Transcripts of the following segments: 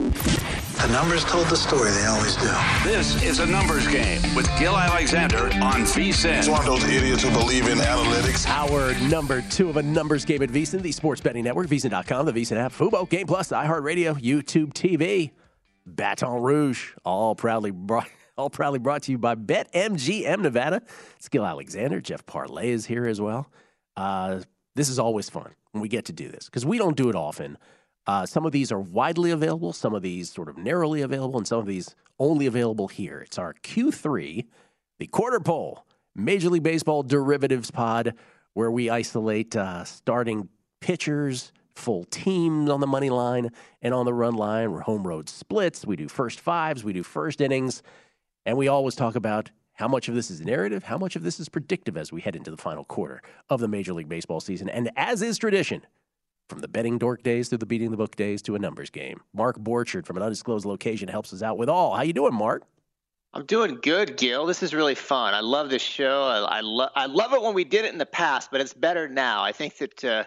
The numbers told the story, they always do. This is a numbers game with Gil Alexander on VSEN. He's one of those idiots who believe in analytics. Our number two of a numbers game at VSEN, the sports betting network, VSEN.com, the VSEN app, Fubo, Game Plus, the iHeartRadio, YouTube TV, Baton Rouge, all proudly brought to you by BetMGM Nevada. It's Gil Alexander. Jeff Parlay is here as well. This is always fun when we get to do this because we don't do it often. Some of these are widely available, some of these sort of narrowly available, and some of these only available here. It's our Q3, the quarter poll, Major League Baseball derivatives pod, where we isolate starting pitchers, full teams on the money line and on the run line. We're home road splits. We do first fives. We do first innings. And we always talk about how much of this is narrative, how much of this is predictive as we head into the final quarter of the Major League Baseball season. And as is tradition, from the betting dork days to the beating the book days to a numbers game, Mark Borchard from an undisclosed location helps us out with all. How you doing, Mark? I'm doing good, Gil. This is really fun. I love this show. I love it when we did it in the past, but it's better now. I think that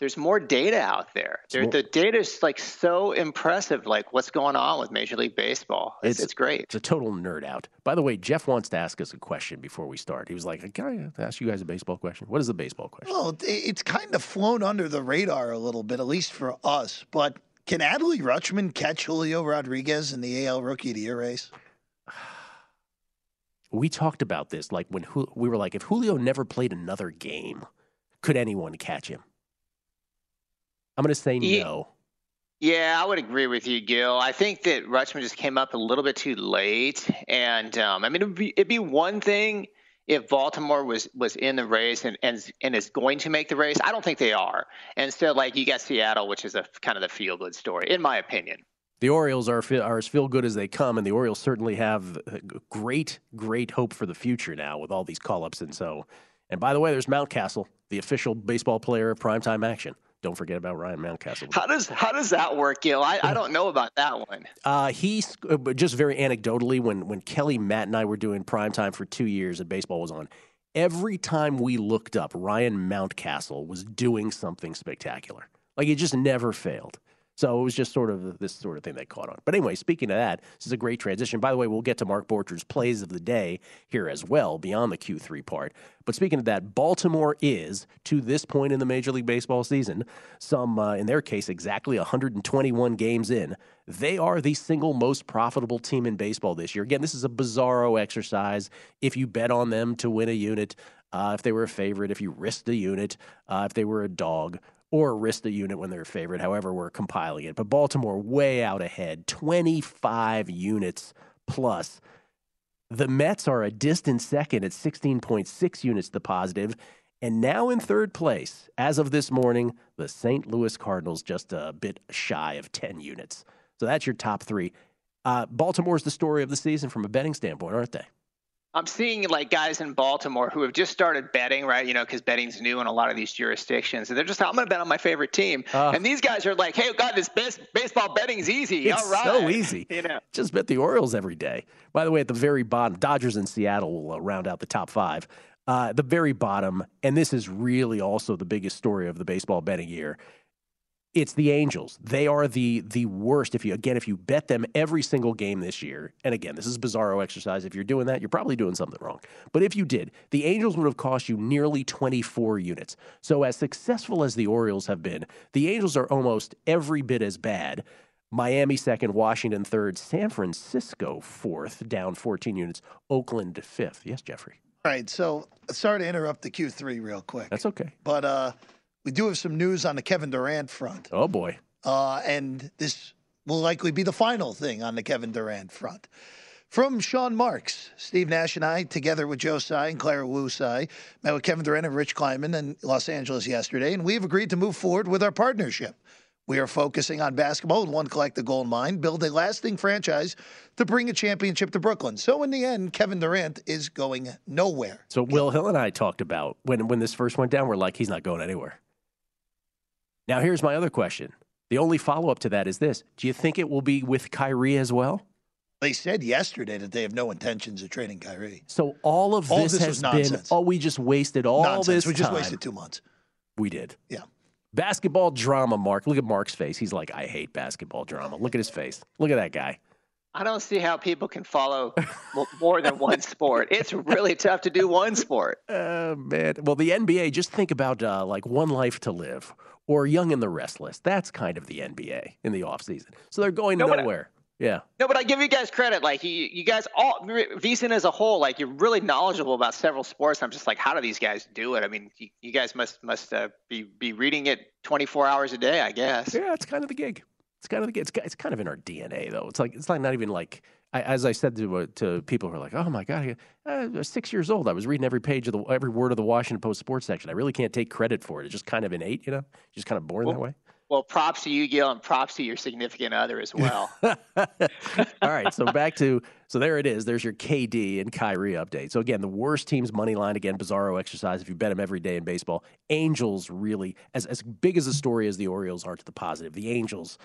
there's more data out there. The data is like so impressive, like what's going on with Major League Baseball. It's great. It's a total nerd out. By the way, Jeff wants to ask us a question before we start. He was like, can I ask you guys a baseball question? What is the baseball question? Well, it's kind of flown under the radar a little bit, at least for us. But can Adley Rutschman catch Julio Rodriguez in the AL Rookie of the Year race? We talked about this. Like when we were like, if Julio never played another game, could anyone catch him? I'm going to say no. Yeah, I would agree with you, Gil. I think that Rutschman just came up a little bit too late. And, I mean, it'd be one thing if Baltimore was in the race and is going to make the race. I don't think they are. And so, like, you got Seattle, which is kind of the feel-good story, in my opinion. The Orioles are as feel-good as they come, and the Orioles certainly have great, great hope for the future now with all these call-ups. And by the way, there's Mountcastle, the official baseball player of primetime action. Don't forget about Ryan Mountcastle. How does that work, Gil? I don't know about that one. He's just very anecdotally, when Kelly, Matt, and I were doing primetime for 2 years and baseball was on, every time we looked up, Ryan Mountcastle was doing something spectacular. Like, it just never failed. So it was just sort of this sort of thing that caught on. But anyway, speaking of that, this is a great transition. By the way, we'll get to Mark Borchard's plays of the day here as well, beyond the Q3 part. But speaking of that, Baltimore is, to this point in the Major League Baseball season, in their case, exactly 121 games in. They are the single most profitable team in baseball this year. Again, this is a bizarro exercise. If you bet on them to win a unit, if they were a favorite, if you risked a unit, if they were a dog, or risk the unit when they're favored, however we're compiling it. But Baltimore way out ahead, 25 units plus. The Mets are a distant second at 16.6 units to the positive. And now in third place, as of this morning, the St. Louis Cardinals just a bit shy of 10 units. So that's your top three. Baltimore's the story of the season from a betting standpoint, aren't they? I'm seeing like guys in Baltimore who have just started betting, right? You know, because betting's new in a lot of these jurisdictions, and they're just, I'm going to bet on my favorite team. And these guys are like, "Hey, God, this baseball betting's easy. It's all right, so easy. You know, just bet the Orioles every day." By the way, at the very bottom, Dodgers and Seattle will round out the top five. The very bottom, and this is really also the biggest story of the baseball betting year. It's the Angels. They are the worst. If you bet them every single game this year, and again, this is a bizarro exercise. If you're doing that, you're probably doing something wrong. But if you did, the Angels would have cost you nearly 24 units. So as successful as the Orioles have been, the Angels are almost every bit as bad. Miami second, Washington third, San Francisco fourth, down 14 units, Oakland fifth. Yes, Jeffrey. All right, so sorry to interrupt the Q3 real quick. That's okay. But we do have some news on the Kevin Durant front. Oh, boy. And this will likely be the final thing on the Kevin Durant front. From Sean Marks, Steve Nash and I, together with Joe Tsai and Clara Wu Tsai, met with Kevin Durant and Rich Kleiman in Los Angeles yesterday, and we've agreed to move forward with our partnership. We are focusing on basketball with one collective goal in mind, build a lasting franchise to bring a championship to Brooklyn. So in the end, Kevin Durant is going nowhere. So Will Hill and I talked about when this first went down, we're like, he's not going anywhere. Now, here's my other question. The only follow-up to that is this. Do you think it will be with Kyrie as well? They said yesterday that they have no intentions of trading Kyrie. So all of this has been, we just wasted all nonsense. This time. We just wasted 2 months. We did. Yeah. Basketball drama, Mark. Look at Mark's face. He's like, I hate basketball drama. Look at his face. Look at that guy. I don't see how people can follow more than one sport. It's really tough to do one sport. Man. Well, the NBA, just think about One Life to Live or Young and the Restless. That's kind of the NBA in the offseason. So they're going nowhere. Yeah. No, but I give you guys credit. Like, you guys all, VSiN as a whole, like, you're really knowledgeable about several sports. I'm just like, how do these guys do it? I mean, you guys must be reading it 24 hours a day, I guess. Yeah, it's kind of the gig. It's kind of in our DNA, though. It's like not even like, as I said to people who are like, oh my God, I was 6 years old. I was reading every page of every word of the Washington Post sports section. I really can't take credit for it. It's just kind of innate, you know, just kind of born that way. Well, props to you, Gil, and props to your significant other as well. All right, so so there it is. There's your KD and Kyrie update. So, again, the worst team's money line, again, bizarro exercise if you bet them every day in baseball. Angels really, as big as a story as the Orioles are to the positive, the Angels,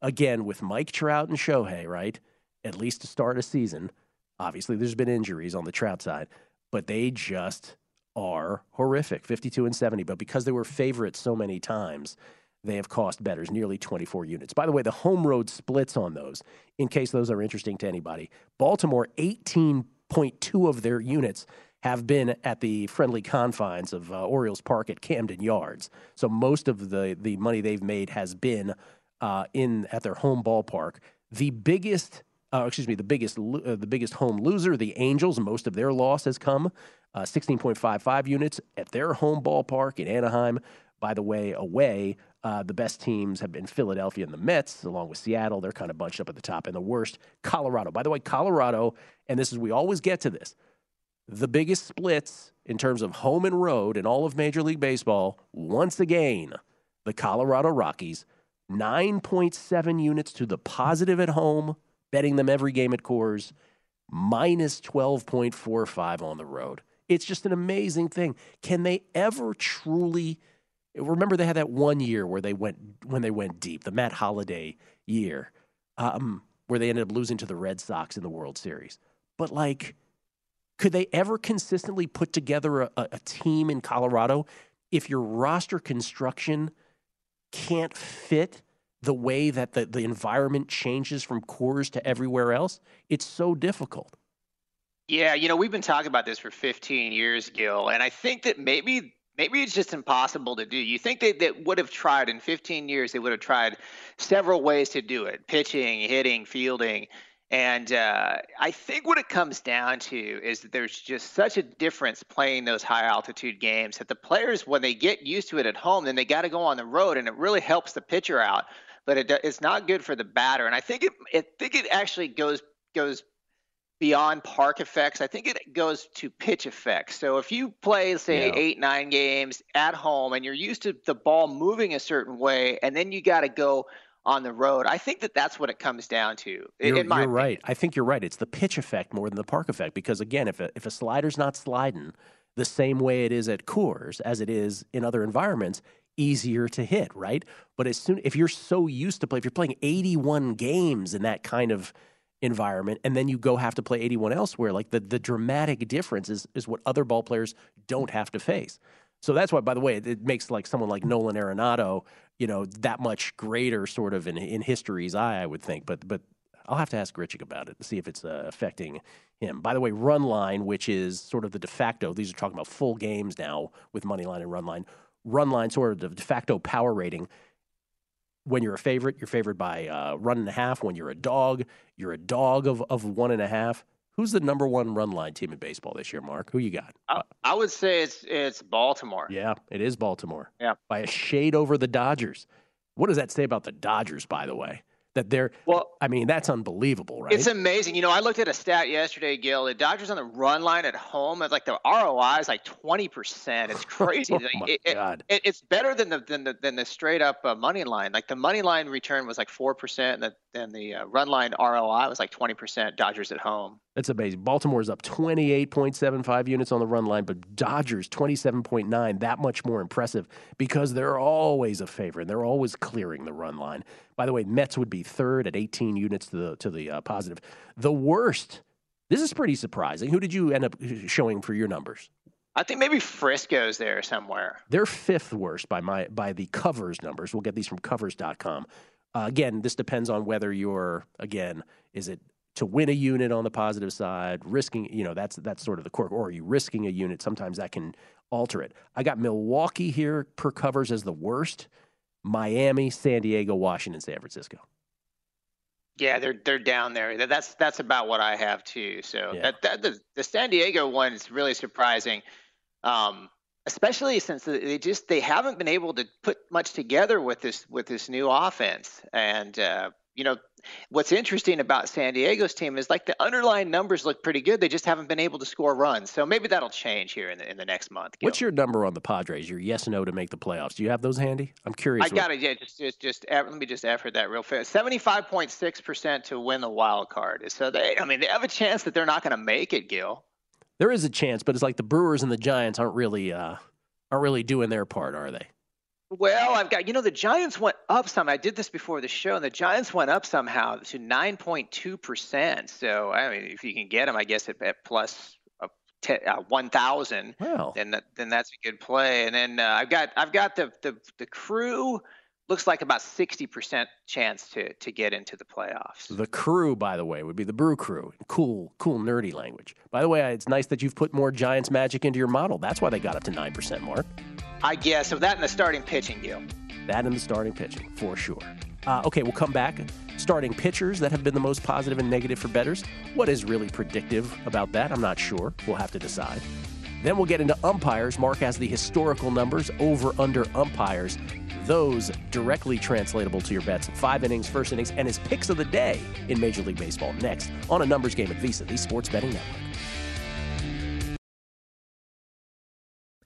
again, with Mike Trout and Shohei, right, at least to start a season, obviously there's been injuries on the Trout side, but they just are horrific, 52-70. But because they were favorites so many times, they have cost bettors nearly 24 units. By the way, the home road splits on those, in case those are interesting to anybody. Baltimore, 18.2 of their units have been at the friendly confines of Orioles Park at Camden Yards. So most of the money they've made has been at their home ballpark. The biggest home loser, the Angels, most of their loss has come, 16.55 units at their home ballpark in Anaheim. By the way, away, the best teams have been Philadelphia and the Mets, along with Seattle. They're kind of bunched up at the top. And the worst, Colorado. By the way, Colorado, and we always get to this, the biggest splits in terms of home and road in all of Major League Baseball, once again, the Colorado Rockies, 9.7 units to the positive at home, betting them every game at Coors, minus 12.45 on the road. It's just an amazing thing. Can they ever truly... Remember, they had that 1 year where they went deep, the Matt Holliday year, where they ended up losing to the Red Sox in the World Series. But like, could they ever consistently put together a team in Colorado if your roster construction can't fit the way that the environment changes from Coors to everywhere else? It's so difficult. Yeah, you know, we've been talking about this for 15 years, Gil, and I think that maybe it's just impossible to do. You think they would have tried in 15 years, they would have tried several ways to do it, pitching, hitting, fielding, And I think what it comes down to is that there's just such a difference playing those high altitude games that the players, when they get used to it at home, then they got to go on the road, and it really helps the pitcher out. But it's not good for the batter. And I think it actually goes beyond park effects. I think it goes to pitch effects. So if you play, say, 8-9 games at home, and you're used to the ball moving a certain way, and then you got to go on the road, I think that's what it comes down to. In my opinion. Right. I think you're right. It's the pitch effect more than the park effect, because again, if a slider's not sliding the same way it is at Coors as it is in other environments, easier to hit, right? But if you're so used to play, if you're playing 81 games in that kind of environment, and then you go have to play 81 elsewhere, like the dramatic difference is what other ball players don't have to face. So that's why, by the way, it makes like someone like Nolan Arenado, that much greater sort of in history's eye, I would think. But I'll have to ask Grichuk about it to see if it's affecting him. By the way, run line, which is sort of the de facto, these are talking about full games now with money line and run line. Run line, sort of the de facto power rating. When you're a favorite, you're favored by run and a half. When you're a dog of 1.5. Who's the number one run line team in baseball this year, Mark? Who you got? I would say it's Baltimore. Yeah, it is Baltimore. Yeah. By a shade over the Dodgers. What does that say about the Dodgers, by the way? That they're that's unbelievable, right? It's amazing. I looked at a stat yesterday, Gil. The Dodgers on the run line at home, it's like the ROI is like 20%. It's crazy. God. It's better than the straight up money line. Like the money line return was like 4%, and the run line ROI was like 20%. Dodgers at home. That's amazing. Baltimore's up 28.75 units on the run line, but Dodgers 27.9, that much more impressive because they're always a favorite. They're always clearing the run line. By the way, Mets would be third at 18 units to the positive. The worst, this is pretty surprising. Who did you end up showing for your numbers? I think maybe Frisco's there somewhere. They're fifth worst by the covers numbers. We'll get these from covers.com. Again, this depends on whether you're, is it to win a unit on the positive side, risking, that's sort of the core, or are you risking a unit? Sometimes that can alter it. I got Milwaukee here per covers as the worst, Miami, San Diego, Washington, San Francisco. Yeah, they're down there. That's about what I have too. So yeah. the San Diego one is really surprising. Especially since they haven't been able to put much together with this new offense. And, what's interesting about San Diego's team is like the underlying numbers look pretty good. They just haven't been able to score runs. So maybe that'll change here in the next month. Gil. What's your number on the Padres? Your yes and no to make the playoffs. Do you have those handy? I'm curious. I got it. Yeah, just let me just effort that real fast. 75.6% to win the wild card. So they have a chance that they're not going to make it, Gil. There is a chance, but it's like the Brewers and the Giants aren't really doing their part, are they? Well, I've got, the Giants went up some. I did this before the show, and the Giants went up somehow to 9.2%. So, if you can get them, I guess at plus 1,000, wow, then that's a good play. And then I've got the Crew. Looks like about 60% chance to get into the playoffs. The Crew, by the way, would be the Brew Crew. Cool, nerdy language. By the way, it's nice that you've put more Giants magic into your model. That's why they got up to 9%, Mark. I guess. So that and the starting pitching, Gil. That and the starting pitching, for sure. Okay, we'll come back. Starting pitchers that have been the most positive and negative for bettors. What is really predictive about that? I'm not sure. We'll have to decide. Then we'll get into umpires. Mark has the historical numbers, over-under umpires. Those directly translatable to your bets. 5 innings, first innings, and his picks of the day in Major League Baseball next on A Numbers Game at VSEN, the Sports Betting Network.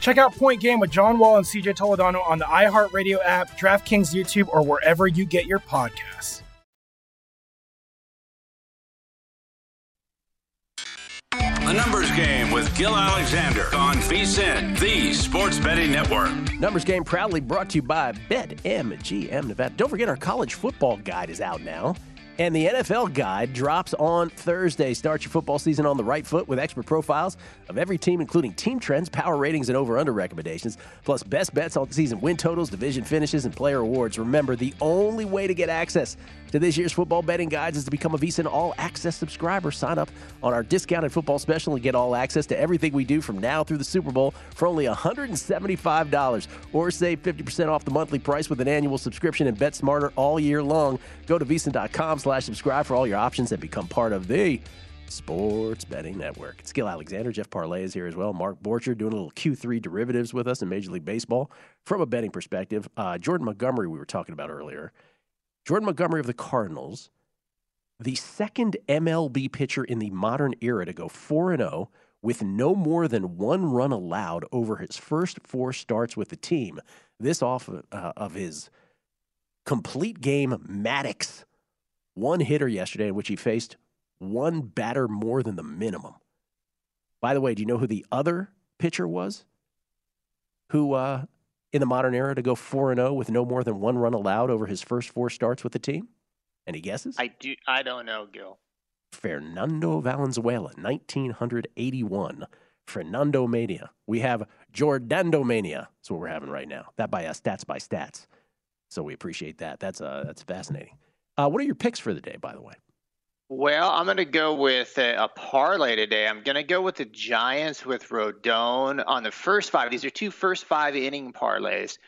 Check out Point Game with John Wall and CJ Toledano on the iHeartRadio app, DraftKings YouTube, or wherever you get your podcasts. A Numbers Game with Gil Alexander on VSEN, the Sports Betting Network. Numbers Game proudly brought to you by BetMGM Nevada. Don't forget our college football guide is out now. And the NFL Guide drops on Thursday. Start your football season on the right foot with expert profiles of every team, including team trends, power ratings, and over-under recommendations, plus best bets on season win totals, division finishes, and player awards. Remember, the only way to get access to this year's football betting guides is to become a VSiN all-access subscriber. Sign up on our discounted football special and get all access to everything we do from now through the Super Bowl for only $175, or save 50% off the monthly price with an annual subscription and bet smarter all year long. Go to VSiN.com/subscribe for all your options and become part of the Sports Betting Network. It's Gil Alexander. Jeff Parlay is here as well. Mark Borchard doing a little Q3 derivatives with us in Major League Baseball. From a betting perspective, Jordan Montgomery we were talking about earlier. Jordan Montgomery of the Cardinals, the second MLB pitcher in the modern era to go 4-0 with no more than one run allowed over his first four starts with the team. This off of his complete game Maddox one hitter yesterday, in which he faced one batter more than the minimum. By the way, do you know who the other pitcher was who in the modern era to go 4-0 with no more than one run allowed over his first four starts with the team? Any guesses? I don't know, Gil. Fernando Valenzuela, 1981. Fernando Mania. We have Jordando Mania. That's what we're having right now. That by us, Stats by Stats. So we appreciate that. That's fascinating. What are your picks for the day, by the way? Well, I'm going to go with a parlay today. I'm going to go with the Giants with Rodon on the first five. These are two first five-inning parlays.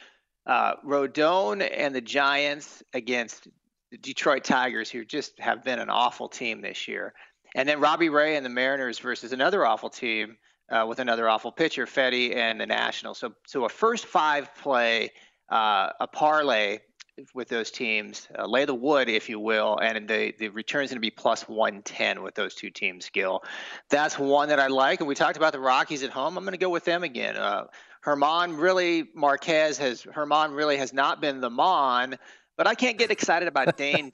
Rodon and the Giants against the Detroit Tigers, who just have been an awful team this year. And then Robbie Ray and the Mariners versus another awful team with another awful pitcher, Fetty, and the Nationals. So a first five play, a parlay with those teams, lay the wood, if you will, and the return's going to be plus 110 with those two teams, Gil. That's one that I like, and we talked about the Rockies at home. I'm going to go with them again. Herman really has not been the mon, but I can't get excited about Dane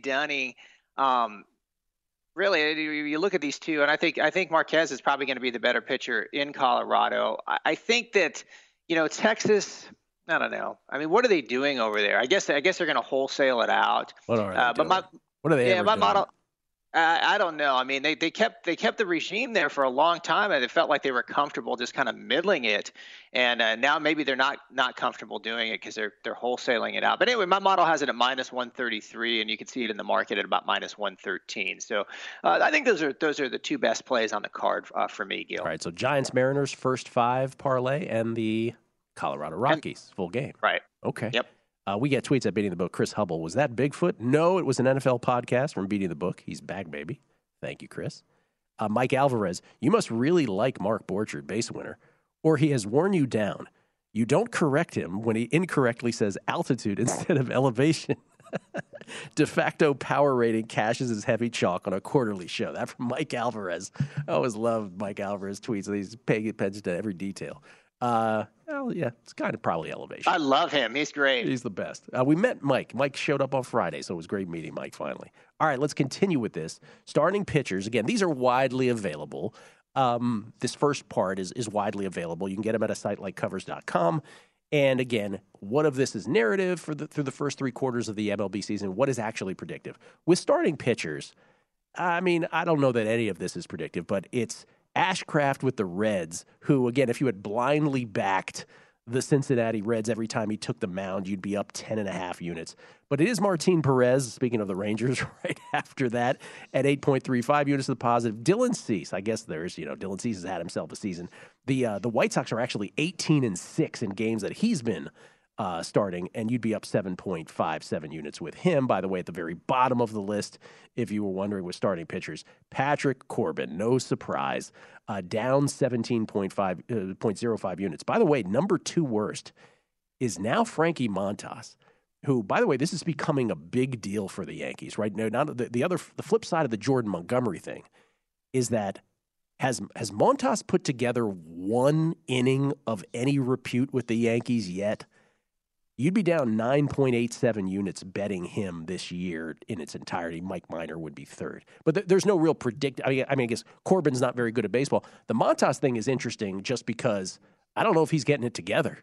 Dunning. Really, you look at these two, and I think Marquez is probably going to be the better pitcher in Colorado. I think that, Texas – I don't know. I mean, what are they doing over there? I guess they're going to wholesale it out. What are they doing? What are they doing? Model, I don't know. I mean, they kept the regime there for a long time, and it felt like they were comfortable just kind of middling it. And now maybe they're not comfortable doing it because they're wholesaling it out. But anyway, my model has it at minus 133, and you can see it in the market at about minus 113. So I think those are the two best plays on the card for me, Gil. All right. So Giants, Mariners, first five parlay, and the Colorado Rockies, full game. Right. Okay. Yep. We get tweets at Beating the Book. Chris Hubble, was that Bigfoot? No, it was an NFL podcast from Beating the Book. He's back, baby. Thank you, Chris. Mike Alvarez, you must really like Mark Borchard, base winner, or he has worn you down. You don't correct him when he incorrectly says altitude instead of elevation. De facto power rating cashes his heavy chalk on a quarterly show. That from Mike Alvarez. I always loved Mike Alvarez tweets. He's paying attention to every detail. Well, yeah, it's kind of probably elevation. I love him. He's great. He's the best. We met Mike. Mike showed up on Friday, so it was great meeting Mike finally. All right, let's continue with this. Starting pitchers. Again, these are widely available. This first part is widely available. You can get them at a site like covers.com. And again, what of this is narrative through the first three quarters of the MLB season? What is actually predictive? With starting pitchers, I mean, I don't know that any of this is predictive, but it's Ashcraft with the Reds, who, again, if you had blindly backed the Cincinnati Reds every time he took the mound, you'd be up 10.5 units. But it is Martin Perez, speaking of the Rangers, right after that, at 8.35 units to the positive. Dylan Cease, I guess there's, Dylan Cease has had himself a season. The White Sox are actually 18-6 in games that he's been starting, and you'd be up 7.57 units with him. By the way, at the very bottom of the list, if you were wondering, with starting pitchers, Patrick Corbin, no surprise, down 17.05 units. By the way, number two worst is now Frankie Montas, who, by the way, this is becoming a big deal for the Yankees, right? Now, the flip side of the Jordan Montgomery thing is that has Montas put together one inning of any repute with the Yankees yet? You'd be down 9.87 units betting him this year in its entirety. Mike Minor would be third. But there's no real predict. I mean, I guess Corbin's not very good at baseball. The Montas thing is interesting just because I don't know if he's getting it together.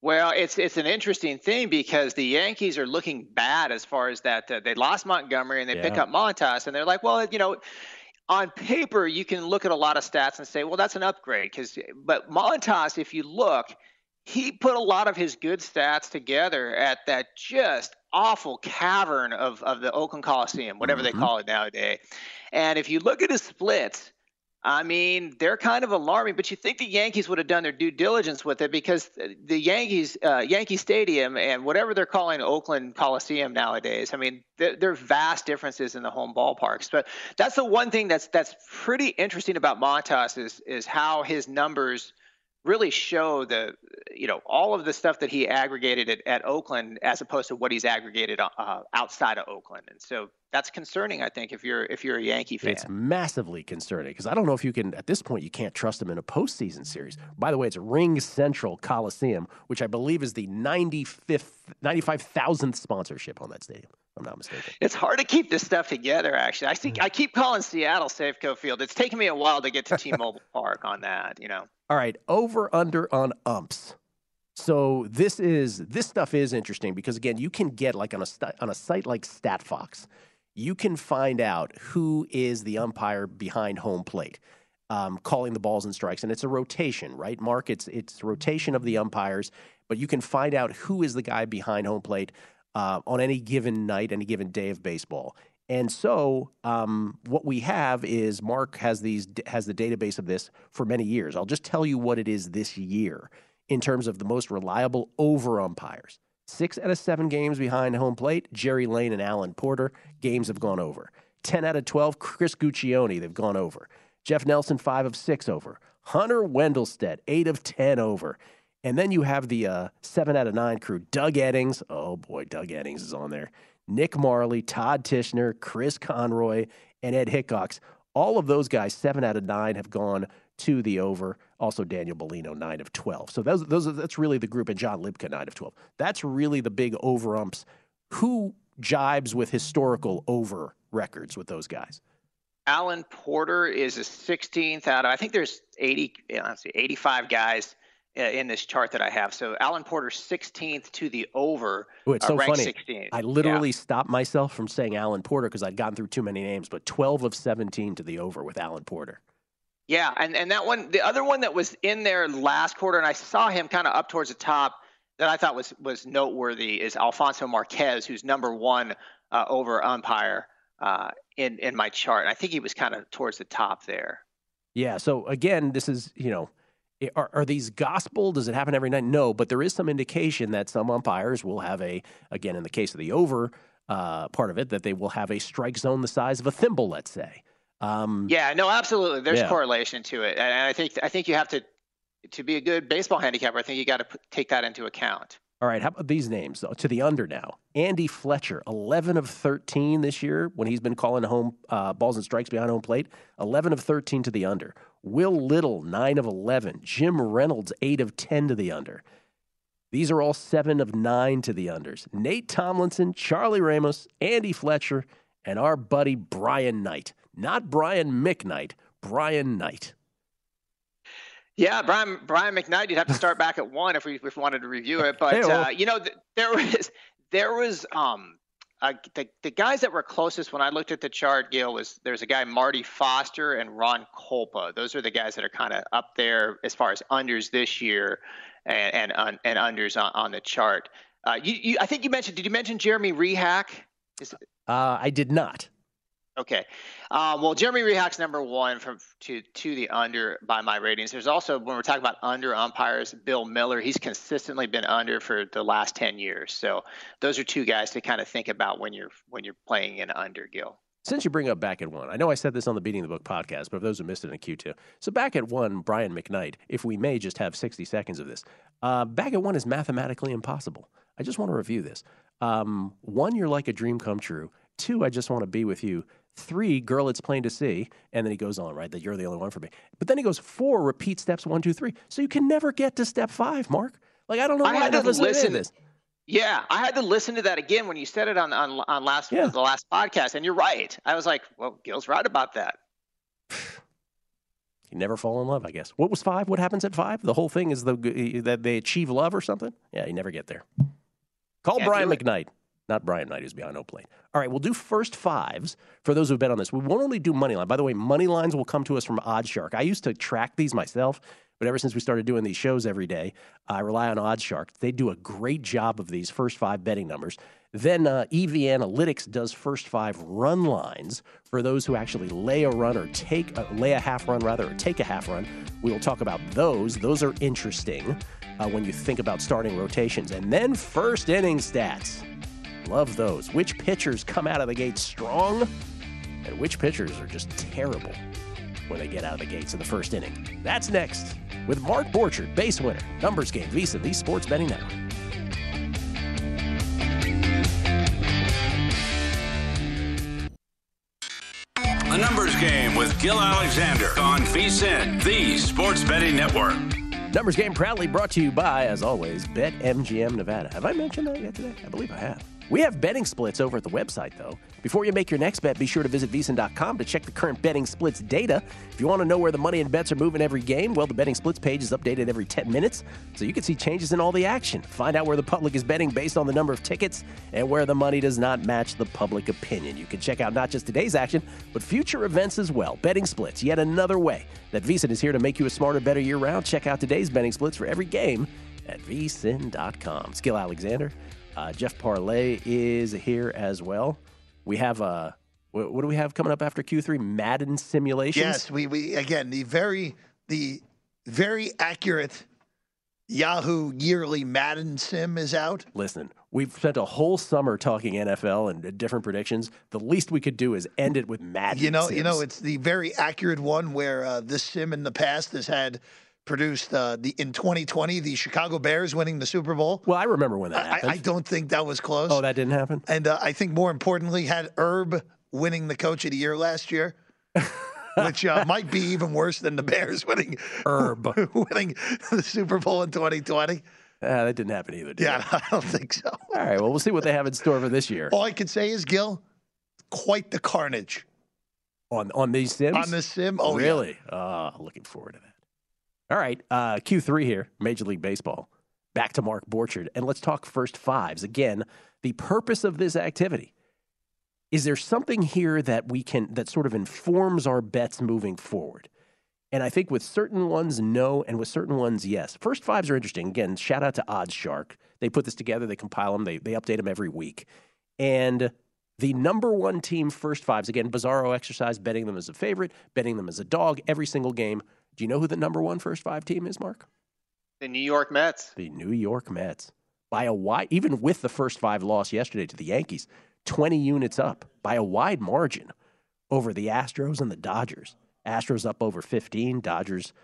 Well, it's an interesting thing because the Yankees are looking bad as far as that. They lost Montgomery and they pick up Montas, and they're like, well, on paper, you can look at a lot of stats and say, well, that's an upgrade. But Montas, if you look, he put a lot of his good stats together at that just awful cavern of the Oakland Coliseum, whatever they call it nowadays. And if you look at his splits, I mean, they're kind of alarming, but you think the Yankees would have done their due diligence with it because the Yankees, Yankee Stadium and whatever they're calling Oakland Coliseum nowadays, I mean, there are vast differences in the home ballparks. But that's the one thing that's pretty interesting about Montas is how his numbers really show all of the stuff that he aggregated at Oakland as opposed to what he's aggregated outside of Oakland. And so that's concerning, I think, if you're a Yankee fan. It's massively concerning because I don't know if you can, at this point, you can't trust him in a postseason series. By the way, it's Ring Central Coliseum, which I believe is the 95,000th sponsorship on that stadium, if I'm not mistaken. It's hard to keep this stuff together, actually. I think I keep calling Seattle Safeco Field. It's taken me a while to get to T-Mobile Park on that, All right, over under on umps. So this stuff is interesting because again, you can get like on a site like StatFox, you can find out who is the umpire behind home plate, calling the balls and strikes, and it's a rotation, right, Mark? It's rotation of the umpires, but you can find out who is the guy behind home plate on any given night, any given day of baseball. And so what we have is Mark has the database of this for many years. I'll just tell you what it is this year in terms of the most reliable over umpires. 6 out of 7 games behind home plate, Jerry Lane and Alan Porter, games have gone over. 10 out of 12, Chris Guccione, they've gone over. Jeff Nelson, 5 of 6 over. Hunter Wendelstedt, 8 of 10 over. And then you have the 7 out of 9 crew, Doug Eddings. Oh, boy, Doug Eddings is on there. Nick Marley, Todd Tishner, Chris Conroy, and Ed Hickox. All of those guys, 7 out of 9, have gone to the over. Also, Daniel Bellino, 9 of 12. So that's really the group, and John Lipka, 9 of 12. That's really the big over-umps. Who jibes with historical over records with those guys? Alan Porter is a 16th out of, I think there's 85 guys in this chart that I have. So Alan Porter, 16th to the over. Oh, it's so funny. 16th. I literally stopped myself from saying Alan Porter because I'd gotten through too many names, but 12 of 17 to the over with Alan Porter. Yeah, and that one, the other one that was in there last quarter, and I saw him kind of up towards the top that I thought was noteworthy is Alfonso Marquez, who's number one over umpire in my chart. And I think he was kind of towards the top there. Yeah, so again, this is, Are these gospel? Does it happen every night? No, but there is some indication that some umpires will have again, in the case of the over part of it, that they will have a strike zone the size of a thimble, let's say. Yeah, no, absolutely. There's correlation to it. And I think you have to be a good baseball handicapper, I think you got to take that into account. All right, how about these names, though? To the under now. Andy Fletcher, 11 of 13 this year when he's been calling home balls and strikes behind home plate. 11 of 13 to the under. Will Little, 9 of 11. Jim Reynolds, 8 of 10 to the under. These are all 7 of 9 to the unders. Nate Tomlinson, Charlie Ramos, Andy Fletcher, and our buddy Brian Knight. Not Brian McKnight, Brian Knight. Yeah, Brian McKnight. You'd have to start back at one if we wanted to review it. But there was the guys that were closest when I looked at the chart. Gil, was there's a guy Marty Foster and Ron Kolpa. Those are the guys that are kind of up there as far as unders this year and unders on the chart. I think you mentioned. Did you mention Jeremy Rehack? I did not. Okay. Well, Jeremy Rehack's number one to the under by my ratings. There's also, when we're talking about under umpires, Bill Miller. He's consistently been under for the last 10 years. So those are two guys to kind of think about when you're playing an under, Gil. Since you bring up back at one, I know I said this on the Beating the Book podcast, but for those who missed it in Q2. So back at one, Brian McKnight, if we may just have 60 seconds of this. Back at one is mathematically impossible. I just want to review this. 1, you're like a dream come true. 2, I just want to be with you. 3, girl, it's plain to see. And then he goes on, right, that you're the only one for me. But then he goes 4, repeat steps 1, 2, 3. So you can never get to step 5, Mark. Like, I don't know why I didn't listen to this. Yeah, I had to listen to that again when you said it on the last podcast. And you're right. I was like, well, Gil's right about that. You never fall in love, I guess. What was 5? What happens at 5? The whole thing is that they achieve love or something? Yeah, you never get there. Call Brian McKnight. Not Brian Knight, who's behind Oakland. All right, we'll do first fives for those who bet on this. We won't only do money line. By the way, money lines will come to us from Oddshark. I used to track these myself, but ever since we started doing these shows every day, I rely on Oddshark. They do a great job of these first 5 betting numbers. Then EV Analytics does first 5 run lines for those who actually lay a run or lay a half run or take a half run. We will talk about those. Those are interesting when you think about starting rotations. And then first inning stats. Love those. Which pitchers come out of the gate strong and which pitchers are just terrible when they get out of the gates in the first inning. That's next with Mark Borchert, Base Winner, Numbers Game, VSEN, the Sports Betting Network. A Numbers Game with Gil Alexander on VSEN, the Sports Betting Network. Numbers Game proudly brought to you by, as always, BetMGM Nevada. Have I mentioned that yet today? I believe I have. We have betting splits over at the website, though. Before you make your next bet, be sure to visit VSEN.com to check the current betting splits data. If you want to know where the money and bets are moving every game, well, the betting splits page is updated every 10 minutes, so you can see changes in all the action. Find out where the public is betting based on the number of tickets and where the money does not match the public opinion. You can check out not just today's action, but future events as well. Betting splits, yet another way that VSEN is here to make you a smarter, better year-round. Check out today's betting splits for every game at VSEN.com. It's Gil Alexander. Jeff Parlay is here as well. We have what do we have coming up after Q3? Madden simulations. Yes, we again the very accurate Yahoo yearly Madden sim is out. Listen, we've spent a whole summer talking NFL and different predictions. The least we could do is end it with Madden. You know, it's the very accurate one where this sim in the past has had. Produced in 2020 the Chicago Bears winning the Super Bowl. Well, I remember when that happened. I don't think that was close. Oh, that didn't happen? And I think more importantly had Herb winning the Coach of the Year last year, which might be even worse than the Bears winning winning the Super Bowl in 2020. That didn't happen either, did it? I don't think so. All right, well, we'll see what they have in store for this year. All I can say is, Gil, quite the carnage. On these sims? On the sim? Oh, really? Yeah. Looking forward to that. All right, Q3 here, Major League Baseball. Back to Mark Borchert, and let's talk first fives. Again, the purpose of this activity. Is there something here that sort of informs our bets moving forward? And I think with certain ones, no, and with certain ones, yes. First fives are interesting. Again, shout out to Oddshark. They put this together, they compile them, they update them every week. And the number one team first fives, again, bizarro exercise, betting them as a favorite, betting them as a dog every single game. Do you know who the number one first five team is, Mark? The New York Mets. The New York Mets. By a wide, even with the first five loss yesterday to the Yankees, 20 units up by a wide margin over the Astros and the Dodgers. Astros up over 15. Dodgers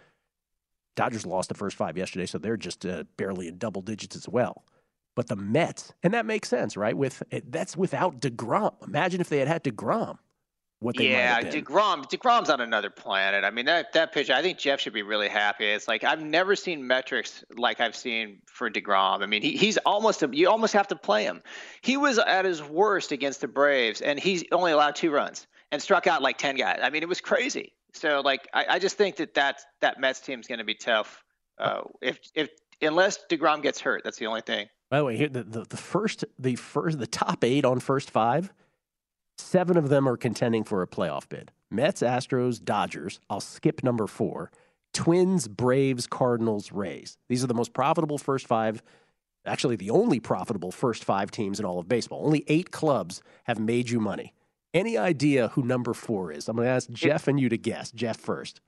lost the first five yesterday, so they're just barely in double digits as well. But the Mets, and that makes sense, right? That's without DeGrom. Imagine if they had DeGrom. What they might have been. DeGrom's on another planet. I mean, that pitch, I think Jeff should be really happy. It's like I've never seen metrics like I've seen for DeGrom. I mean, you almost have to play him. He was at his worst against the Braves, and he's only allowed 2 runs and struck out like 10 guys. I mean, it was crazy. So, like, I just think that Mets team's going to be tough unless DeGrom gets hurt. That's the only thing. By the way, here, the top 8 on first 5, 7 of them are contending for a playoff bid. Mets, Astros, Dodgers. I'll skip number 4. Twins, Braves, Cardinals, Rays. These are the most profitable first 5. Actually, the only profitable first 5 teams in all of baseball. Only 8 clubs have made you money. Any idea who number 4 is? I'm going to ask Jeff and you to guess. Jeff first.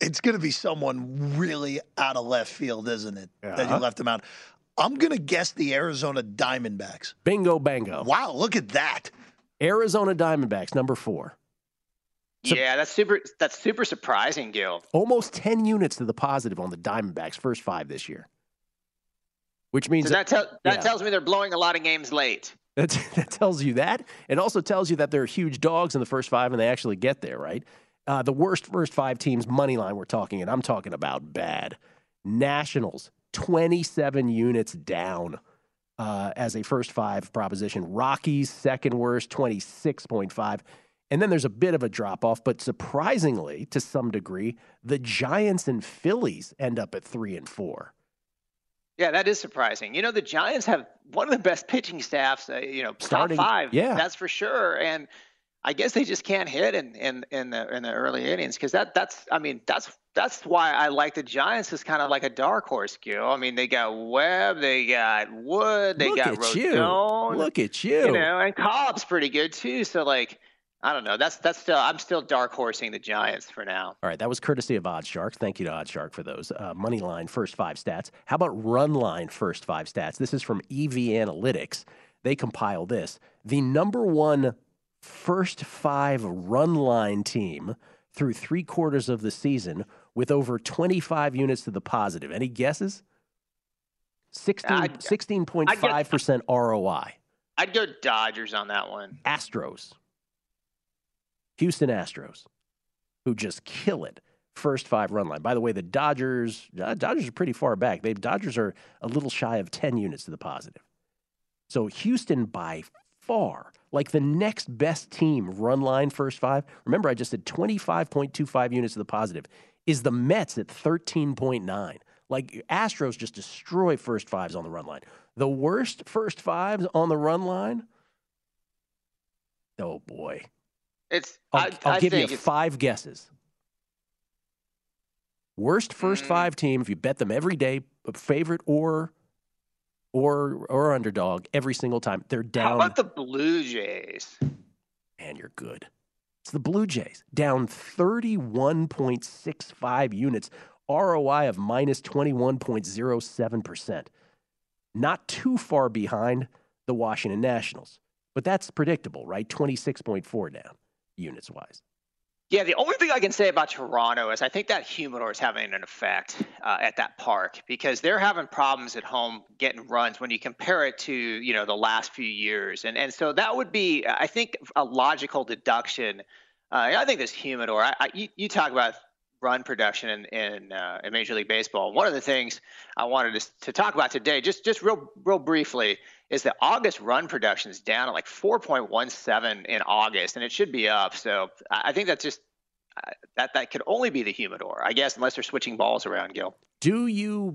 It's going to be someone really out of left field, isn't it? Uh-huh. That you left them out. I'm going to guess the Arizona Diamondbacks. Bingo, bango. Wow, look at that. Arizona Diamondbacks, number 4. Yeah, that's super surprising, Gil. Almost 10 units to the positive on the Diamondbacks, first 5 this year. Which means so that tells me they're blowing a lot of games late. That tells you that. It also tells you that they're huge dogs in the first 5 and they actually get there, right? The worst first 5 teams, money line we're talking, and I'm talking about bad. Nationals, 27 units down as a first 5 proposition. Rockies, second worst, 26.5. And then there's a bit of a drop-off, but surprisingly, to some degree, the Giants and Phillies end up at 3 and 4. Yeah, that is surprising. You know, the Giants have one of the best pitching staffs, starting, top 5, yeah. That's for sure. And I guess they just can't hit in the early innings because that's why I like the Giants as kind of like a dark horse, Gil. I mean, they got Webb, they got Wood, they got Rodon. Look at you. You know, and Cobb's pretty good too. So, like, I don't know. I'm still dark horsing the Giants for now. All right, that was courtesy of Odd Shark. Thank you to Odd Shark for those money line first 5 stats. How about run line first 5 stats? This is from EV Analytics. They compile this. The number one first 5 run line team through 3/4 of the season with over 25 units to the positive. Any guesses? 16.5% ROI. I'd go Dodgers on that one. Astros. Houston Astros, who just kill it. First 5 run line. By the way, the Dodgers are pretty far back. Dodgers are a little shy of 10 units to the positive. So Houston by far, like the next best team run line first 5. Remember, I just said 25.25 units to the positive is the Mets at 13.9. Like Astros just destroy first 5s on the run line. The worst first 5s on the run line? Oh, boy. I'll give you 5 guesses. Worst first 5 team, if you bet them every day, favorite or underdog every single time. They're down. How about the Blue Jays? Man, you're good. It's the Blue Jays. Down 31.65 units. ROI of minus 21.07%. Not too far behind the Washington Nationals. But that's predictable, right? 26.4 down. Units-wise. Yeah, the only thing I can say about Toronto is I think that humidor is having an effect at that park because they're having problems at home getting runs when you compare it to, the last few years. And so that would be, I think, a logical deduction. I think this humidor, you talk about run production in Major League Baseball. One of the things I wanted to talk about today, just real briefly, is that August run production's down at like 4.17 in August, and it should be up. So I think that's just that could only be the humidor, I guess, unless they're switching balls around, Gil. Do you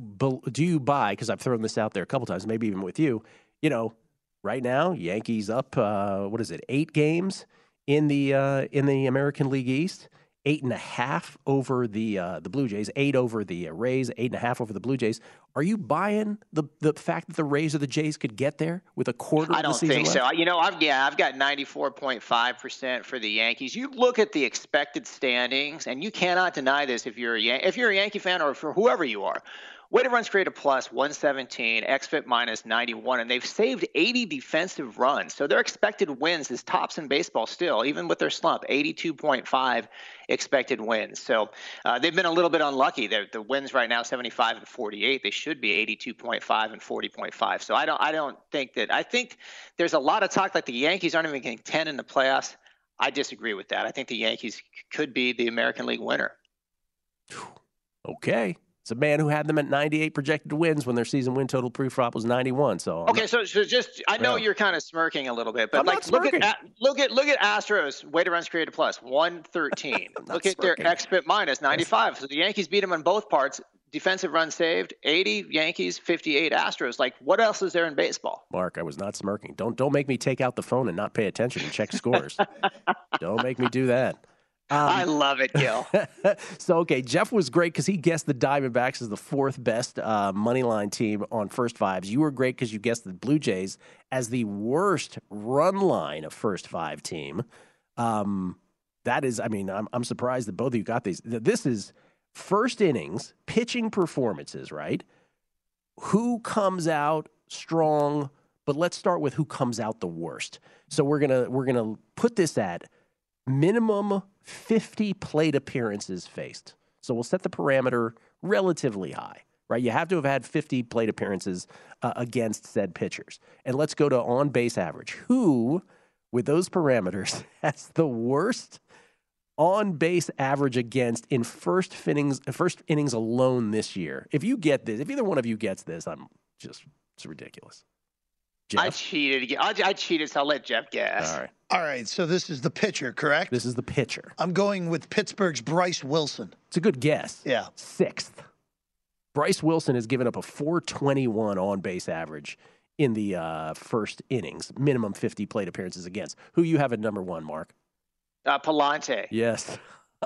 buy, because I've thrown this out there a couple times, maybe even with you, right now, Yankees up, 8 games in the American League East, 8.5 over the Blue Jays, 8 over the Rays, 8.5 over the Blue Jays. Are you buying the fact that the Rays or the Jays could get there with a quarter of the season left? I don't think so. I've got 94.5% for the Yankees. You look at the expected standings, and you cannot deny this if you're a Yankee fan or for whoever you are. Weighted runs created plus 117, xFIP minus 91, and they've saved 80 defensive runs. So their expected wins is tops in baseball still, even with their slump, 82.5 expected wins. So they've been a little bit unlucky. The wins right now, 75 and 48. They should be 82.5 and 40.5. So I don't think that. I think there's a lot of talk like the Yankees aren't even getting 10 in the playoffs. I disagree with that. I think the Yankees could be the American League winner. Okay. It's a man who had them at 98 projected wins when their season win total pre-flop was 91. So I know you're kind of smirking a little bit, but look at Astros weighted runs created plus 113. Look at smirking. Their xFIP minus 95. So the Yankees beat them on both parts. Defensive runs saved 80 Yankees, 58 Astros. Like, what else is there in baseball? Mark, I was not smirking. Don't make me take out the phone and not pay attention and check scores. Don't make me do that. I love it, Gil. So, okay, Jeff was great because he guessed the Diamondbacks as the fourth best money line team on First Fives. You were great because you guessed the Blue Jays as the worst run line of First Five team. That is, I mean, I'm surprised that both of you got these. This is first innings, pitching performances, right? Who comes out strong? But let's start with who comes out the worst. So we're gonna put this at minimum 50 plate appearances faced. So we'll set the parameter relatively high, right? You have to have had 50 plate appearances against said pitchers. And let's go to on-base average. Who, with those parameters, has the worst on-base average against in first innings alone this year? If you get this, if either one of you gets this, it's ridiculous. Jeff? I cheated, so I'll let Jeff guess. All right, so this is the pitcher, correct? This is the pitcher. I'm going with Pittsburgh's Bryce Wilson. It's a good guess. Yeah. Sixth. Bryce Wilson has given up a 421 on-base average in the first innings, minimum 50 plate appearances against. Who you have at number one, Mark? Palante. Yes.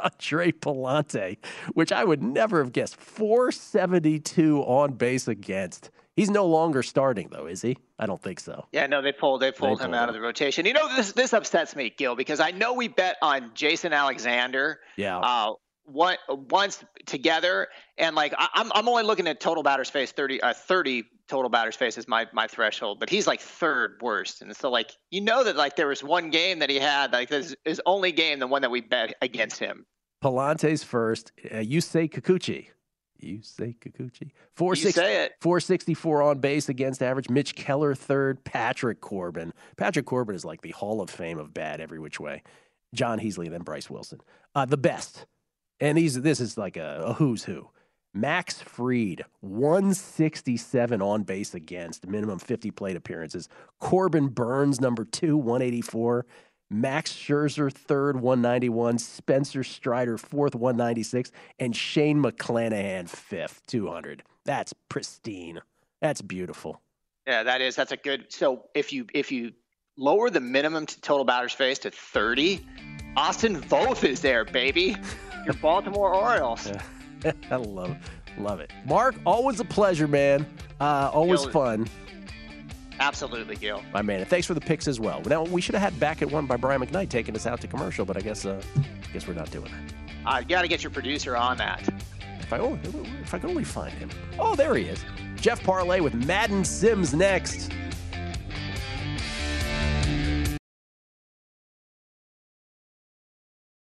Andre Palante, which I would never have guessed. 472 on base against. He's no longer starting, though, is he? I don't think so. Yeah, no, they pulled him out of the rotation. You know, this upsets me, Gil, because I know we bet on Jason Alexander. Yeah. Once together, and like I'm only looking at total batters faced 30 total batters faced is my threshold, but he's like third worst, and so like you know that like there was one game that he had like this is only game the one that we bet against him. Palante's first. You say Kikuchi. 464 on base against average. Mitch Keller third. Patrick Corbin. Patrick Corbin is like the Hall of Fame of bad every which way. John Heasley, then Bryce Wilson, the best. And this is like a who's who. Max Fried, 167 on base against, minimum 50 plate appearances. Corbin Burns, number two, 184. Max Scherzer, third, 191. Spencer Strider, fourth, 196. And Shane McClanahan, fifth, 200. That's pristine. That's beautiful. Yeah, that is. That's a good. So if you lower the minimum to total batters faced to 30, Austin Voth is there, baby. Your Baltimore Orioles. Yeah. I love it. Mark, always a pleasure, man. Always Gil. Fun. Absolutely, Gil. My man, and thanks for the picks as well. Now, we should have had Back at One by Brian McKnight taking us out to commercial, but I guess we're not doing that. I got to get your producer on that. If I could only find him. Oh, there he is. Jeff Parlay with Madden Sims next.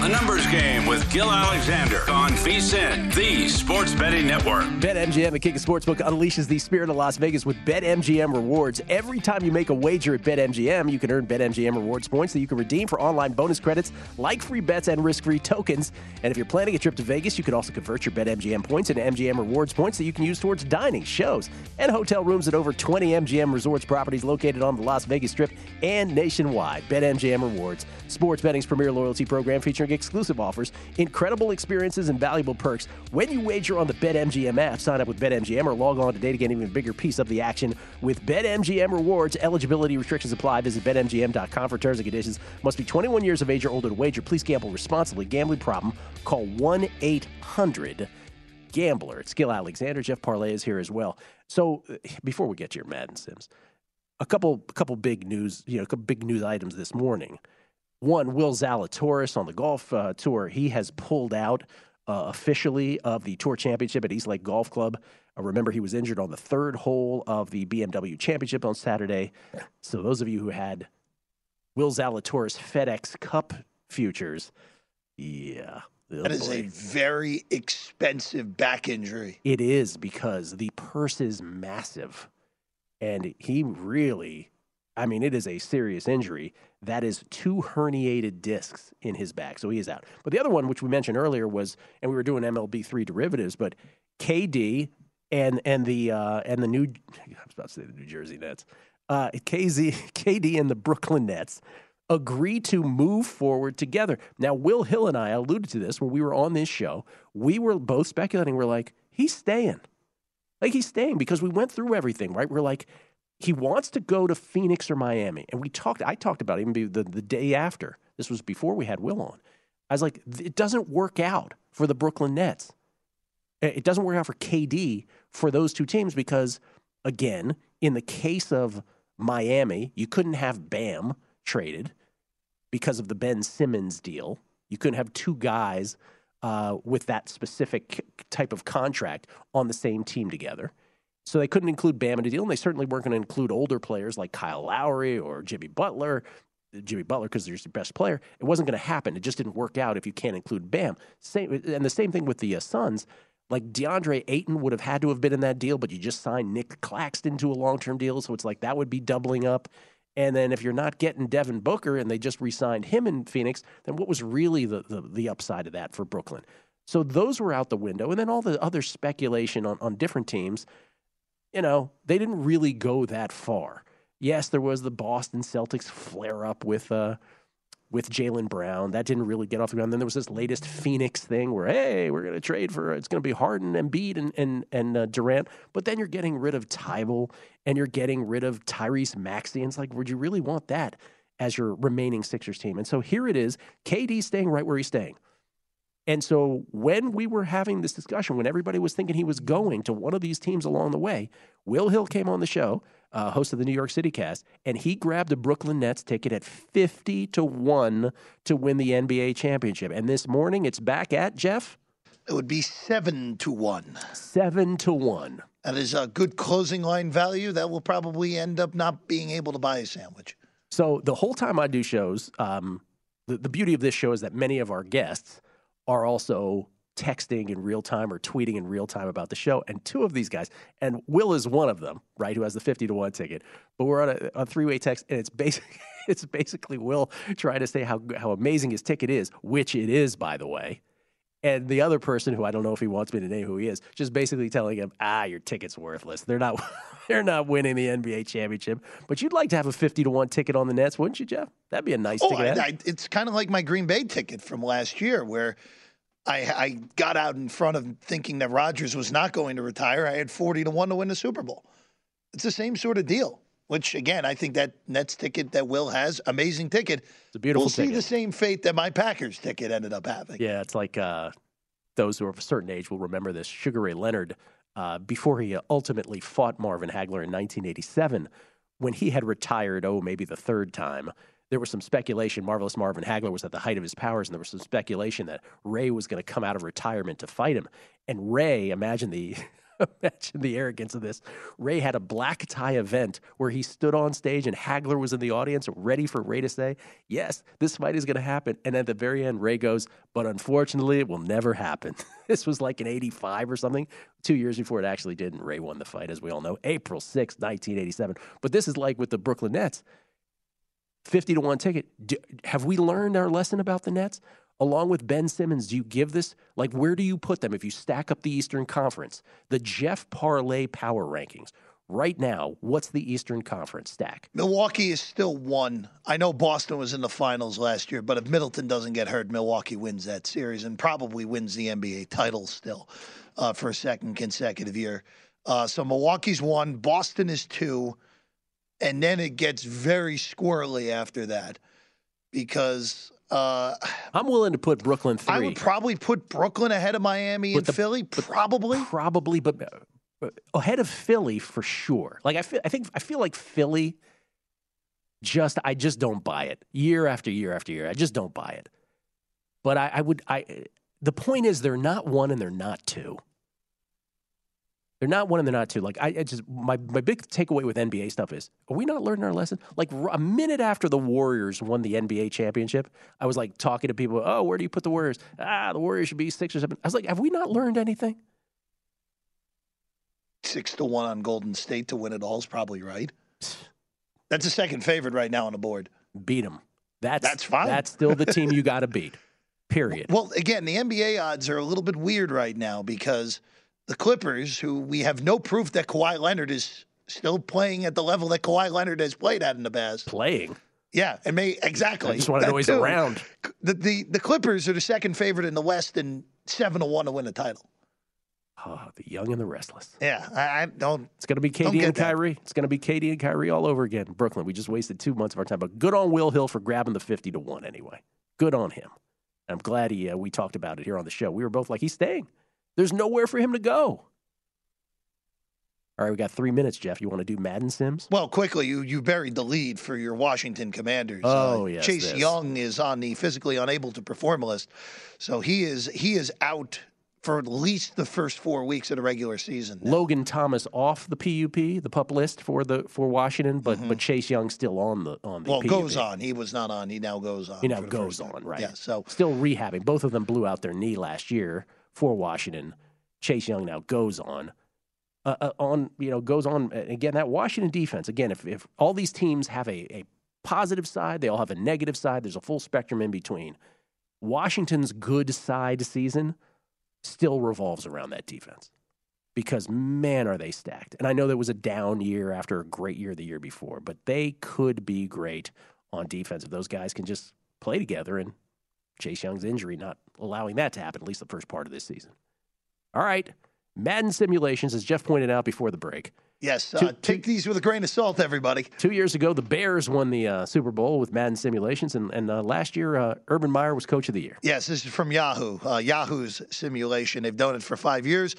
A Numbers Game with Gil Alexander on VSEN, the sports betting network. BetMGM and King of Sportsbook unleashes the spirit of Las Vegas with BetMGM Rewards. Every time you make a wager at BetMGM, you can earn BetMGM Rewards points that you can redeem for online bonus credits like free bets and risk-free tokens. And if you're planning a trip to Vegas, you can also convert your BetMGM points into MGM Rewards points that you can use towards dining, shows, and hotel rooms at over 20 MGM Resorts properties located on the Las Vegas Strip and nationwide. BetMGM Rewards, sports betting's premier loyalty program featuring exclusive offers, incredible experiences, and valuable perks. When you wager on the BetMGM app, sign up with BetMGM or log on today to get an even bigger piece of the action with BetMGM Rewards. Eligibility restrictions apply. Visit BetMGM.com for terms and conditions. Must be 21 years of age or older to wager. Please gamble responsibly. Gambling problem? Call 1-800-GAMBLER. It's Gil Alexander. Jeff Parlay is here as well. So before we get to your Madden Sims, a couple big news, big news items this morning. One, Will Zalatoris on the golf tour. He has pulled out officially of the tour championship at East Lake Golf Club. Remember, he was injured on the third hole of the BMW championship on Saturday. So those of you who had Will Zalatoris FedEx Cup futures, yeah. That is a very expensive back injury. It is, because the purse is massive. And he really... it is a serious injury. That is two herniated discs in his back, so he is out. But the other one, which we mentioned earlier, was, and we were doing MLB3 derivatives, but KD and the new, I was about to say the New Jersey Nets, KD and the Brooklyn Nets agree to move forward together. Now, Will Hill and I alluded to this when we were on this show. We were both speculating. We're like, he's staying. Like, he's staying, because we went through everything, right? We're like, he wants to go to Phoenix or Miami. And I talked about it even the day after. This was before we had Will on. I was like, it doesn't work out for the Brooklyn Nets. It doesn't work out for KD for those two teams because, again, in the case of Miami, you couldn't have Bam traded because of the Ben Simmons deal. You couldn't have two guys with that specific type of contract on the same team together. So they couldn't include Bam in a deal, and they certainly weren't going to include older players like Kyle Lowry or Jimmy Butler because they're your best player. It wasn't going to happen. It just didn't work out if you can't include Bam. The same thing with the Suns. Like, DeAndre Ayton would have had to have been in that deal, but you just signed Nick Claxton to a long-term deal, so it's like that would be doubling up. And then if you're not getting Devin Booker and they just re-signed him in Phoenix, then what was really the upside of that for Brooklyn? So those were out the window. And then all the other speculation on different teams – they didn't really go that far. Yes, there was the Boston Celtics flare-up with Jaylen Brown. That didn't really get off the ground. Then there was this latest Phoenix thing where, hey, we're going to trade for, it's going to be Harden, Embiid, and Durant. But then you're getting rid of Tybal, and you're getting rid of Tyrese Maxey. And it's like, would you really want that as your remaining Sixers team? And so here it is, KD staying right where he's staying. And so when we were having this discussion, when everybody was thinking he was going to one of these teams along the way, Will Hill came on the show. host of the New York City Cast, and he grabbed a Brooklyn Nets ticket at 50-1 to win the NBA championship. And this morning, it's back at, Jeff? It would be 7-1. 7-1. That is a good closing line value. That will probably end up not being able to buy a sandwich. So the whole time I do shows, the beauty of this show is that many of our guests are also texting in real time or tweeting in real time about the show. And two of these guys, and Will is one of them, right, who has the 50-1 ticket. But we're on a three-way text, and it's basically Will trying to say how amazing his ticket is, which it is, by the way. And the other person, who I don't know if he wants me to name who he is, just basically telling him, your ticket's worthless. They're not winning the NBA championship. But you'd like to have a 50-1 ticket on the Nets, wouldn't you, Jeff? That'd be a nice ticket. It's kind of like my Green Bay ticket from last year, where I got out in front of thinking that Rodgers was not going to retire. I had 40-1 to win the Super Bowl. It's the same sort of deal. Which, again, I think that Nets ticket that Will has, amazing ticket. It's a beautiful ticket. We'll see the same fate that my Packers ticket ended up having. Yeah, it's like those who are of a certain age will remember this. Sugar Ray Leonard, before he ultimately fought Marvin Hagler in 1987, when he had retired, maybe the third time, there was some speculation. Marvelous Marvin Hagler was at the height of his powers, and there was some speculation that Ray was going to come out of retirement to fight him. And Ray, imagine the arrogance of this. Ray had a black tie event where he stood on stage and Hagler was in the audience ready for Ray to say, yes, this fight is going to happen. And at the very end, Ray goes, but unfortunately, it will never happen. This was like in 85 or something, 2 years before it actually did. And Ray won the fight, as we all know, April 6th, 1987. But this is like with the Brooklyn Nets. 50-1 ticket. Have we learned our lesson about the Nets? Along with Ben Simmons, do you give this? Like, where do you put them if you stack up the Eastern Conference? The Jeff Parlay Power Rankings. Right now, what's the Eastern Conference stack? Milwaukee is still one. I know Boston was in the finals last year, but if Middleton doesn't get hurt, Milwaukee wins that series and probably wins the NBA title still for a second consecutive year. So Milwaukee's one. Boston is two. And then it gets very squirrely after that because... I'm willing to put Brooklyn 3. I would probably put Brooklyn ahead of Miami and Philly, probably. Probably, but ahead of Philly for sure. Like I feel like Philly. I just don't buy it year after year after year. I just don't buy it. But the point is they're not one and they're not two. They're not one and they're not two. Like my big takeaway with NBA stuff is, are we not learning our lesson? Like a minute after the Warriors won the NBA championship, I was like talking to people, where do you put the Warriors? The Warriors should be 6 or 7. I was like, have we not learned anything? 6-1 on Golden State to win it all is probably right. That's the second favorite right now on the board. Beat them. That's fine. That's still the team you got to beat, period. Well, again, the NBA odds are a little bit weird right now because – the Clippers, who we have no proof that Kawhi Leonard is still playing at the level that Kawhi Leonard has played at in the past. Playing? Yeah, and exactly. I just want to know he's around. The Clippers are the second favorite in the West and 7-1 to win the title. Oh, the young and the restless. Yeah, I don't. It's going to be KD and Kyrie. It's going to be KD and Kyrie all over again. Brooklyn, we just wasted 2 months of our time. But good on Will Hill for grabbing the 50-1 anyway. Good on him. I'm glad we talked about it here on the show. We were both like, he's staying. There's nowhere for him to go. All right, we got 3 minutes, Jeff. You want to do Madden Sims? Well, quickly, you buried the lead for your Washington Commanders. Yes. Chase Young is on the physically unable to perform list, so he is out for at least the first 4 weeks of the regular season. Now. Logan Thomas off the PUP, the PUP list for Washington, but Chase Young still on the PUP. Goes on. He was not on. He now goes on. He now goes on, right? Yeah. So still rehabbing. Both of them blew out their knee last year. For Washington, Chase Young now goes on again. That Washington defense again. If all these teams have a positive side, they all have a negative side. There's a full spectrum in between. Washington's good side season still revolves around that defense because man, are they stacked? And I know there was a down year after a great year the year before, but they could be great on defense if those guys can just play together and. Chase Young's injury not allowing that to happen, at least the first part of this season. All right. Madden simulations, as Jeff pointed out before the break. Yes. Take these with a grain of salt, everybody. 2 years ago, the Bears won the Super Bowl with Madden simulations, and last year, Urban Meyer was Coach of the Year. Yes, this is from Yahoo. Yahoo's simulation. They've done it for 5 years.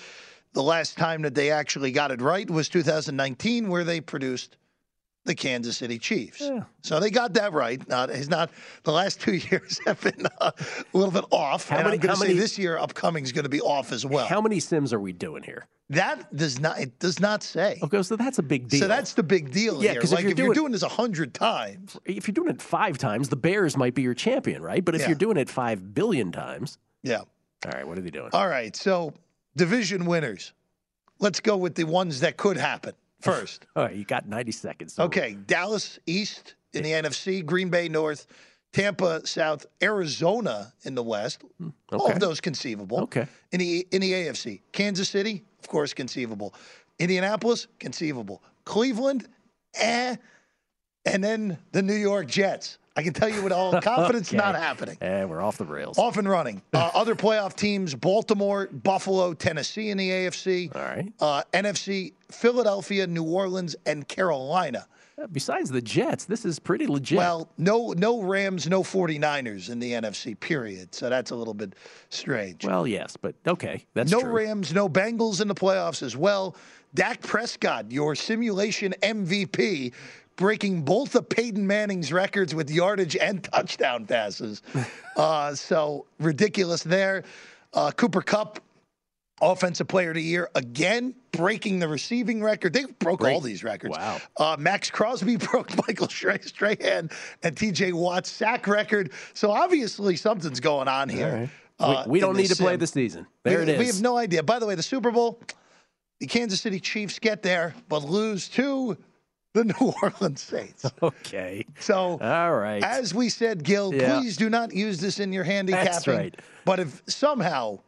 The last time that they actually got it right was 2019, where they produced the Kansas City Chiefs. Yeah. So they got that right. The last 2 years have been a little bit off. I'm going to say this year upcoming is going to be off as well. How many Sims are we doing here? It does not say. Okay, so that's a big deal. So that's the big deal here. Like if you're doing this 100 times. If you're doing it 5 times, the Bears might be your champion, right? But if you're doing it 5 billion times. Yeah. All right, what are they doing? All right, so division winners. Let's go with the ones that could happen first. All right, you got 90 seconds. So. Okay, Dallas East in the NFC, Green Bay North, Tampa South, Arizona in the West. Okay. All of those conceivable. Okay. In the AFC, Kansas City, of course, conceivable. Indianapolis, conceivable. Cleveland, and then the New York Jets. I can tell you with all confidence, not happening. We're off the rails. Off and running. Other playoff teams, Baltimore, Buffalo, Tennessee in the AFC. All right. NFC, Philadelphia, New Orleans, and Carolina. Besides the Jets, this is pretty legit. Well, no Rams, no 49ers in the NFC, period. So that's a little bit strange. Well, yes, but okay, that's true. No Rams, no Bengals in the playoffs as well. Dak Prescott, your simulation MVP, breaking both of Peyton Manning's records with yardage and touchdown passes. So ridiculous there. Cooper Kupp, Offensive Player of the Year, again, breaking the receiving record. They broke all these records. Wow. Max Crosby broke Michael Strahan and TJ Watt's sack record. So obviously something's going on here. Right. We don't need to play this season. There it is. We have no idea. By the way, the Super Bowl, the Kansas City Chiefs get there, but lose to the New Orleans Saints. Okay. So, all right. As we said, Gil, please do not use this in your handicapping. That's right. But if somehow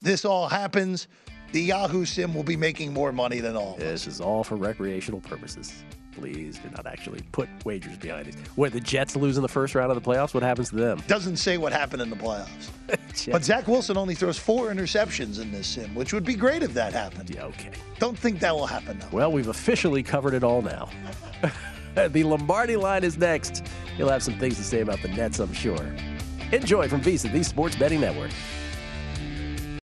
this all happens, the Yahoo Sim will be making more money than all. This is all for recreational purposes. Please do not actually put wagers behind it. When the Jets lose in the first round of the playoffs, what happens to them? Doesn't say what happened in the playoffs. But Zach Wilson only throws 4 interceptions in this sim, which would be great if that happened. Yeah, okay. Don't think that will happen, though. Well, we've officially covered it all now. The Lombardi Line is next. You'll have some things to say about the Nets, I'm sure. Enjoy from Visa, the Sports Betting Network.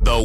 The